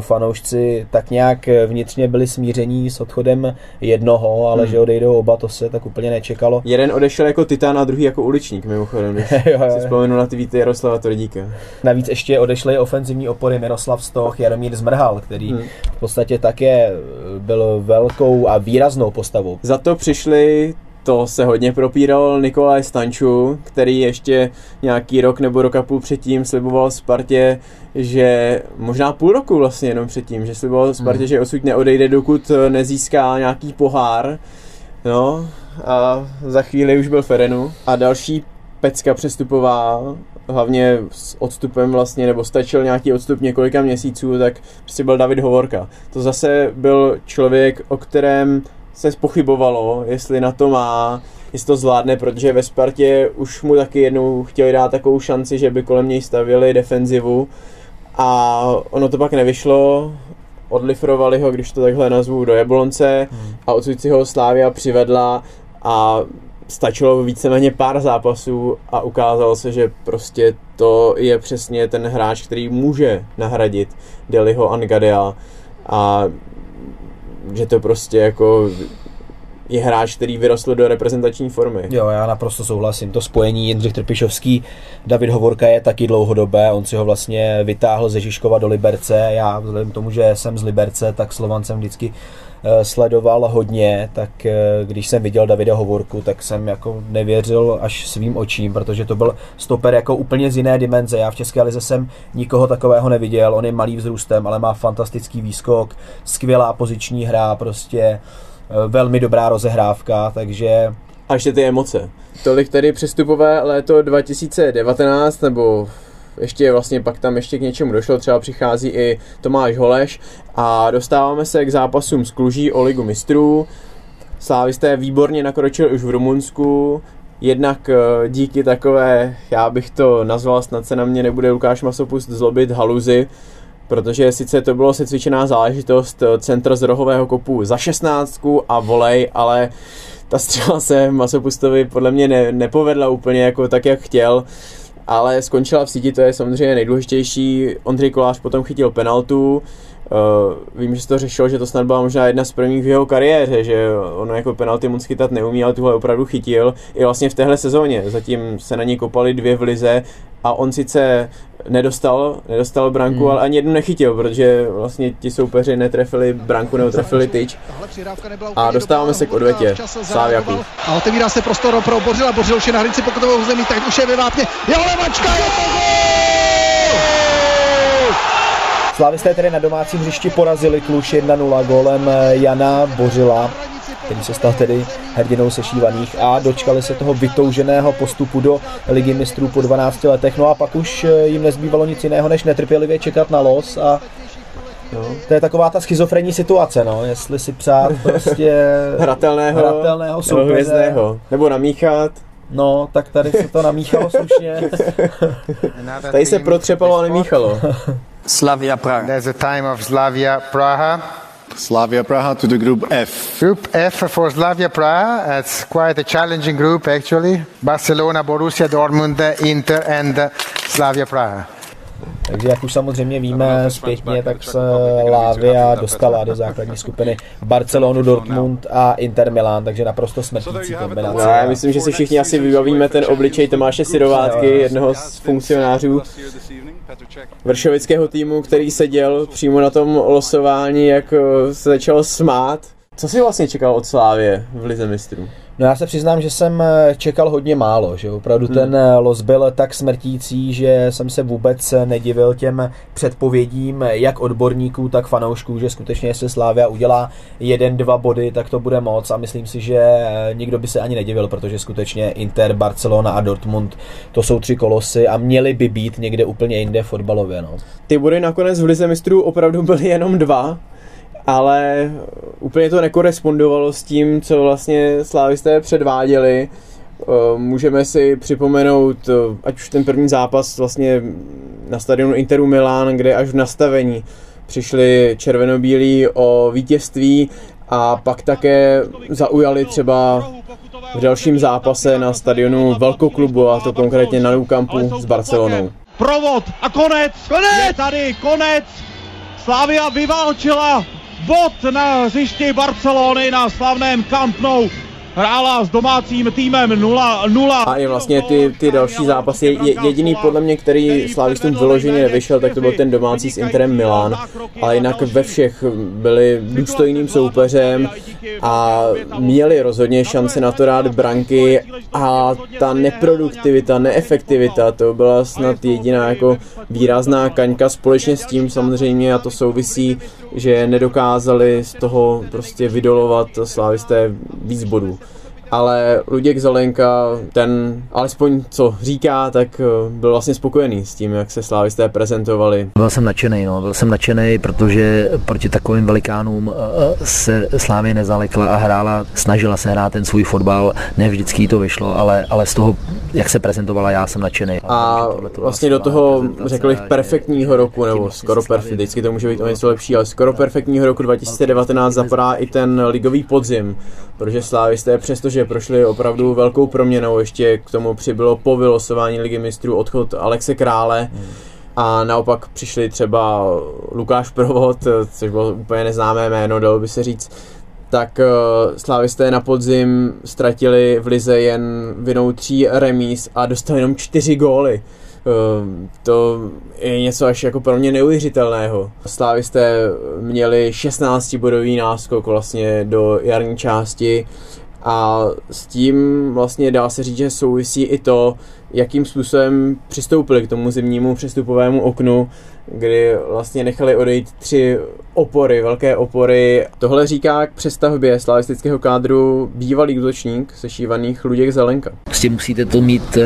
fanoušci tak nějak vnitřně byli smíření s odchodem jednoho, ale hmm. že odejdou oba, to se tak úplně nečekalo. Jeden odešel jako titán a druhý jako uličník, mimochodem, když si vzpomenu na ty víty Jaroslava Tvrdíka. Navíc ještě odešli ofenzivní opory Miroslav Stoch, Jaromír Zmrhal, který hmm. v podstatě také byl velkou a výraznou postavou. Za to přišli, to se hodně propíral, Nicolae Stanciu, který ještě nějaký rok nebo rok a půl předtím sliboval Spartě, že možná půl roku vlastně jenom předtím, že sliboval Spartě, hmm. že osud neodejde, dokud nezíská nějaký pohár. No a za chvíli už byl Ferenu. A další pecka přestupová, hlavně s odstupem vlastně, nebo stačil nějaký odstup několika měsíců, tak prostě byl David Hovorka. To zase byl člověk, o kterém se pochybovalo, jestli na to má, jestli to zvládne, protože ve Spartě už mu taky jednou chtěli dát takovou šanci, že by kolem něj stavěli defenzivu a ono to pak nevyšlo, odlifrovali ho, když to takhle nazvu, do Jablonce a odsud si ho Slavia přivedla a stačilo víceméně pár zápasů a ukázalo se, že prostě to je přesně ten hráč, který může nahradit Deliho Ngadea a že to prostě jako je hráč, který vyrostl do reprezentační formy. Jo, já naprosto souhlasím. To spojení Jindřich Trpišovský, David Hovorka je taky dlouhodobé, on si ho vlastně vytáhl ze Žižkova do Liberce. Já vzhledem k tomu, že jsem z Liberce, tak Slovan jsem vždycky sledoval hodně, tak když jsem viděl Davida Hovorku, tak jsem jako nevěřil až svým očím, protože to byl stoper jako úplně z jiné dimenze. Já v České lize jsem nikoho takového neviděl, on je malý vzrůstem, ale má fantastický výskok, skvělá poziční hra, prostě velmi dobrá rozehrávka, takže... A ještě ty emoce. Tolik tedy přestupové léto dva tisíce devatenáct, nebo... Ještě vlastně pak tam ještě k něčemu došlo, třeba přichází i Tomáš Holeš a dostáváme se k zápasům s Kluží o Ligu mistrů. Slávisté výborně nakročili už v Rumunsku, jednak díky takové, já bych to nazval, snad se na mě nebude Lukáš Masopust zlobit, haluzi, protože sice to bylo secvičená záležitost, centr z rohového kopu za šestnáctku a volej, ale ta střela se Masopustovi podle mě ne, nepovedla úplně jako tak, jak chtěl. Ale skončila v síti, to je samozřejmě nejdůležitější. Ondřej Kolář potom chytil penaltu. Vím, že se to řešilo, že to snad byla možná jedna z prvních v jeho kariéře, že ono jako penalty moc chytat neumí, ale tuhle opravdu chytil. I vlastně v téhle sezóně. Zatím se na něj kopaly dvě v lize a on sice nedostal, nedostal branku, mm. ale ani jednu nechytil, protože vlastně ti soupeři netrefili branku, neotrefili tyč. A dostáváme se k odvetě. Slávia Plzeň. A otevírá se prostor pro Bořila, Bořil už je na hranici pokutového území, tak už je ve vápně. Je levačka, je to gól! Slávisté tedy na domácím hřišti porazili Kluž jedna nula gólem Jana Bořila, který se stal tedy hrdinou sešívaných, a dočkali se toho vytouženého postupu do Ligy mistrů po dvanácti letech. No a pak už jim nezbývalo nic jiného, než netrpělivě čekat na los. A no, to je taková ta schizofrenní situace, no, jestli si přát prostě hratelného, hratelného soupeře, nebo namíchat. No, tak tady se to namíchalo slušně. Tady se protřepalo a nemíchalo. Slavia Praha. There's a time of Slavia Praha. Slavia Praha to the group F. Group F for Slavia Praha. It's quite a challenging group actually. Barcelona, Borussia Dortmund, Inter and Slavia Praha. Takže jak už samozřejmě víme zpětně, tak se Slavia dostala do základní skupiny Barcelonu, Dortmund a Inter Milan, takže naprosto smrtící kombinace. Já myslím, že si všichni asi vybavíme ten obličej Tomáše Syrovátky, jednoho z funkcionářů vršovického týmu, který seděl přímo na tom losování, jak se začal smát. Co jsi vlastně čekal od Slavie v Lize mistrů? No, já se přiznám, že jsem čekal hodně málo, že opravdu ten hmm. los byl tak smrtící, že jsem se vůbec nedivil těm předpovědím jak odborníků, tak fanoušků, že skutečně jestli Slavia udělá jeden, dva body, tak to bude moc, a myslím si, že nikdo by se ani nedivil, protože skutečně Inter, Barcelona a Dortmund, to jsou tři kolosy a měli by být někde úplně jinde fotbalově. No. Ty body nakonec v Lize mistrů opravdu byly jenom dva, ale úplně to nekorespondovalo s tím, co vlastně slávisté předváděli. Můžeme si připomenout, ať už ten první zápas vlastně na stadionu Interu Milán, kde až v nastavení přišli červenobílí o vítězství, a pak také zaujali třeba v dalším zápase na stadionu velkoklubu, a to konkrétně na Nou Campu s Barcelonou. Provod a konec! Konec! Je tady konec! Slavia vyválčila bod na hřišti Barcelony na slavném Camp Nou. Hrála s domácím týmem nula nula. A i vlastně ty, ty další zápasy, je, jediný podle mě, který slavistům vyloženě nevyšel, tak to byl ten domácí s Interem Milán. Ale jinak ve všech byli důstojným soupeřem a měli rozhodně šance na to dát branky, a ta neproduktivita, neefektivita, to byla snad jediná jako výrazná kaňka, společně s tím samozřejmě, a to souvisí, že nedokázali z toho prostě vydolovat slavisté víc bodů. Ale Luděk Zelenka, ten alespoň co říká, tak byl vlastně spokojený s tím, jak se slávisté prezentovali. Byl jsem nadšený, no, byl jsem nadšený, protože proti takovým velikánům se Slávie nezalekla a hrála, snažila se hrát ten svůj fotbal, ne vždycky to vyšlo, ale, ale z toho, jak se prezentovala, já jsem nadšený. A vlastně do toho, řekl bych, perfektního roku, nebo skoro perfektní, vždycky to může být o něco lepší, ale skoro perfektního roku dva tisíce devatenáct zapadá i ten ligový podzim, protože slávisté, přestože že prošli opravdu velkou proměnou, ještě k tomu přibylo po vylosování Ligy mistrů odchod Alexe Krále a naopak přišli třeba Lukáš Provod, což bylo úplně neznámé jméno, dalo by se říct, tak slávisté na podzim ztratili v lize jen vinou tří remíz a dostali jenom čtyři góly. To je něco až jako pro mě neuvěřitelného. Slávisté měli šestnáctibodový náskok vlastně do jarní části. A s tím vlastně dá se říct, že souvisí i to, jakým způsobem přistoupili k tomu zimnímu přestupovému oknu, kdy vlastně nechali odejít tři opory, velké opory. Tohle říká k přestavbě slavistického kádru bývalý útočník sešívaných Luděk Zelenka. Prostě musíte to mít uh,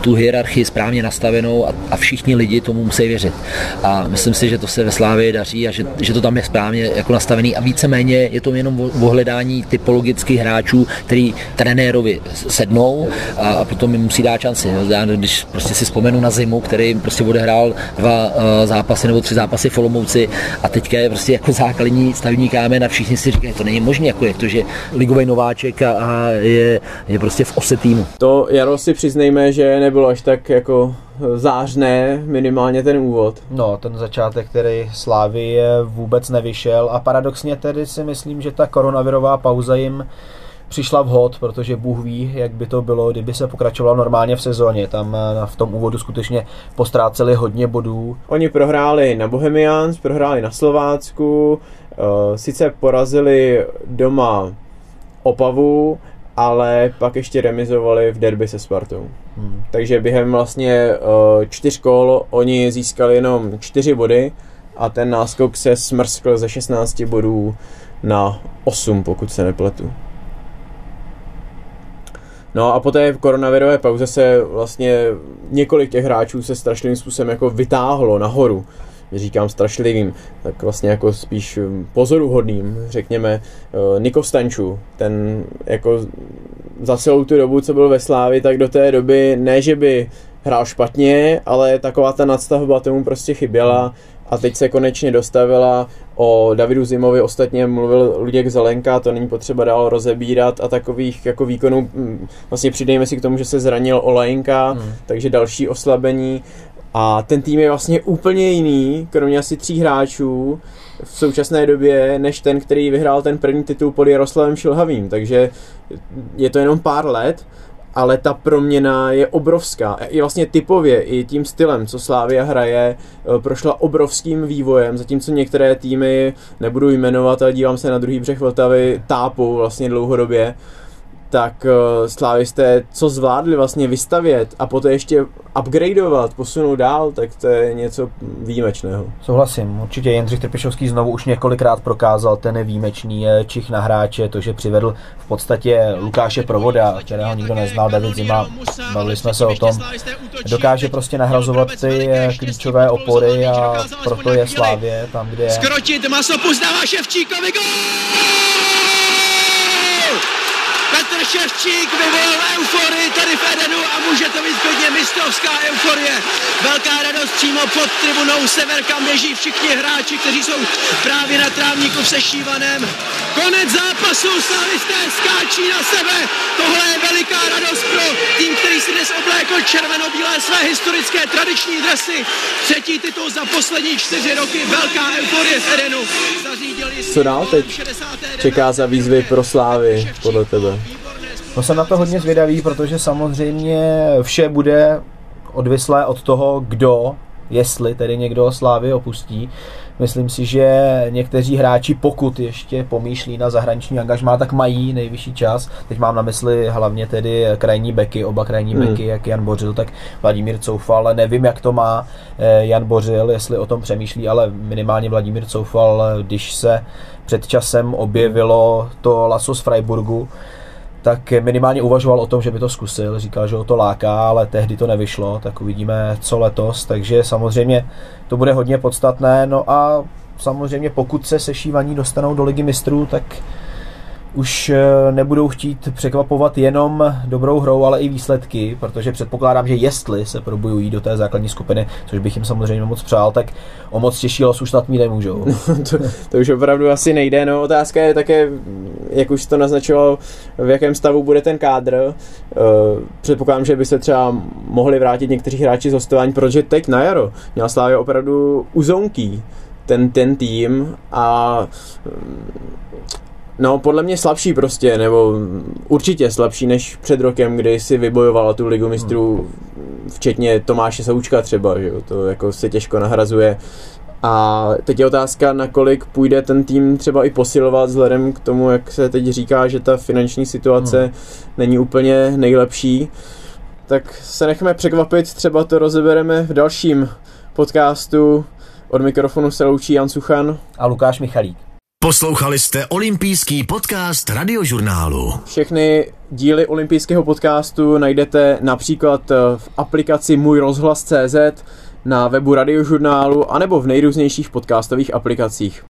tu hierarchii správně nastavenou a, a všichni lidi tomu musí věřit. A myslím si, že to se ve Slavii daří a že, že to tam je správně jako nastavený, a víceméně je to jenom o hledání typologických hráčů, který trenérovi sednou a, a potom jim musí dát šanci. Já, když prostě si vzpomenu na zimu, který prostě odehrál dva zápasy nebo tři zápasy v Olomouci a teďka je prostě jako základní stavební kámen a všichni si říkají, to není možné, jako je to, že ligový nováček a, a je, je prostě v ose týmu. To jaro si přiznejme, že nebylo až tak jako zářné, minimálně ten úvod. No, ten začátek, který Slavii vůbec nevyšel, a paradoxně tedy si myslím, že ta koronavirová pauza jim přišla vhod, protože Bůh ví, jak by to bylo, kdyby se pokračovalo normálně v sezóně. Tam v tom úvodu skutečně postráceli hodně bodů. Oni prohráli na Bohemians, prohráli na Slovácku, sice porazili doma Opavu, ale pak ještě remizovali v derby se Spartou. Hmm. Takže během vlastně čtyř kol oni získali jenom čtyři body a ten náskok se smrskl ze šestnácti bodů na osm, pokud se nepletu. No a po té koronavirové pauze se vlastně několik těch hráčů se strašlivým způsobem jako vytáhlo nahoru. Říkám strašlivým, tak vlastně jako spíš pozoruhodným, řekněme, Niko Stanciu. Ten jako za celou tu dobu, co byl ve Slavii, tak do té doby ne, že by hrál špatně, ale taková ta nadstavba tomu prostě chyběla a teď se konečně dostavila. O Davidu Zimovi ostatně mluvil Luděk Zelenka, to není potřeba dál rozebírat a takových jako výkonů, vlastně přidejme si k tomu, že se zranil Olayinka, hmm. takže další oslabení. A ten tým je vlastně úplně jiný, kromě asi tří hráčů v současné době, než ten, který vyhrál ten první titul pod Jaroslavem Šilhavým. Takže je to jenom pár let, ale ta proměna je obrovská. I vlastně typově, i tím stylem, co Slavia hraje, prošla obrovským vývojem, zatímco některé týmy, nebudu jmenovat, ale dívám se na druhý břeh Vltavy, tápou vlastně dlouhodobě. Tak slávisté, co zvládli vlastně vystavět a poté ještě upgradeovat, posunout dál, tak to je něco výjimečného. Souhlasím, určitě Jindřich Trpišovský znovu už několikrát prokázal ten výjimečný čich na hráče, to, že přivedl v podstatě Lukáše Provoda, kterého nikdo neznal, David Zima, bavili jsme se o tom, dokáže prostě nahrazovat ty klíčové opory a proto je Slávě tam, kde je. Skrotit Masopust dává Ševčíkovi gól! Petr Ševčík vyvolal euforii tady v Edenu a může to být klidně mistrovská euforie. Velká radost přímo pod tribunou Severka, běží všichni hráči, kteří jsou právě na trávníku v Sešívaném. Konec zápasu, slavisté skáčí na sebe. Tohle je veliká radost pro tým, který si dnes oblékl červeno-bílé své historické tradiční dresy. Třetí titul za poslední čtyři roky, velká euforie v Edenu. Co dál teď čeká za výzvy pro Slávy podle tebe? No, jsem na to hodně zvědavý, protože samozřejmě vše bude odvislé od toho, kdo, jestli tedy někdo Slávy opustí. Myslím si, že někteří hráči, pokud ještě pomýšlí na zahraniční angažmá, tak mají nejvyšší čas. Teď mám na mysli hlavně tedy krajní beky, oba krajní hmm. beky, jak Jan Bořil, tak Vladimír Coufal. Nevím, jak to má Jan Bořil, jestli o tom přemýšlí, ale minimálně Vladimír Coufal, když se před časem objevilo to laso z Freiburgu, tak minimálně uvažoval o tom, že by to zkusil, říkal, že ho to láká, ale tehdy to nevyšlo, tak uvidíme, co letos, takže samozřejmě to bude hodně podstatné, no a samozřejmě pokud se Sešívaní dostanou do Ligy mistrů, tak už nebudou chtít překvapovat jenom dobrou hrou, ale i výsledky, protože předpokládám, že jestli se probojují do té základní skupiny, což bych jim samozřejmě moc přál, tak o moc těžší los už snad mít nemůžou. No, to, to už opravdu asi nejde. No, otázka je také, jak už to naznačoval, v jakém stavu bude ten kádr. Předpokládám, že by se třeba mohli vrátit někteří hráči z hostování, protože teď na jaro měla Slávě opravdu uzounký ten, ten tým a no, podle mě slabší prostě, nebo určitě slabší než před rokem, kdy si vybojovala tu Ligu mistrů, včetně Tomáše Součka třeba, že jo, to jako se těžko nahrazuje. A teď je otázka, nakolik půjde ten tým třeba i posilovat, vzhledem k tomu, jak se teď říká, že ta finanční situace hmm. není úplně nejlepší. Tak se nechme překvapit, třeba to rozebereme v dalším podcastu. Od mikrofonu se loučí Jan Suchan a Lukáš Michalík. Poslouchali jste olympijský podcast Radiožurnálu. Všechny díly olympijského podcastu najdete například v aplikaci Můj rozhlas tečka cé zet, na webu Radiožurnálu anebo v nejrůznějších podcastových aplikacích.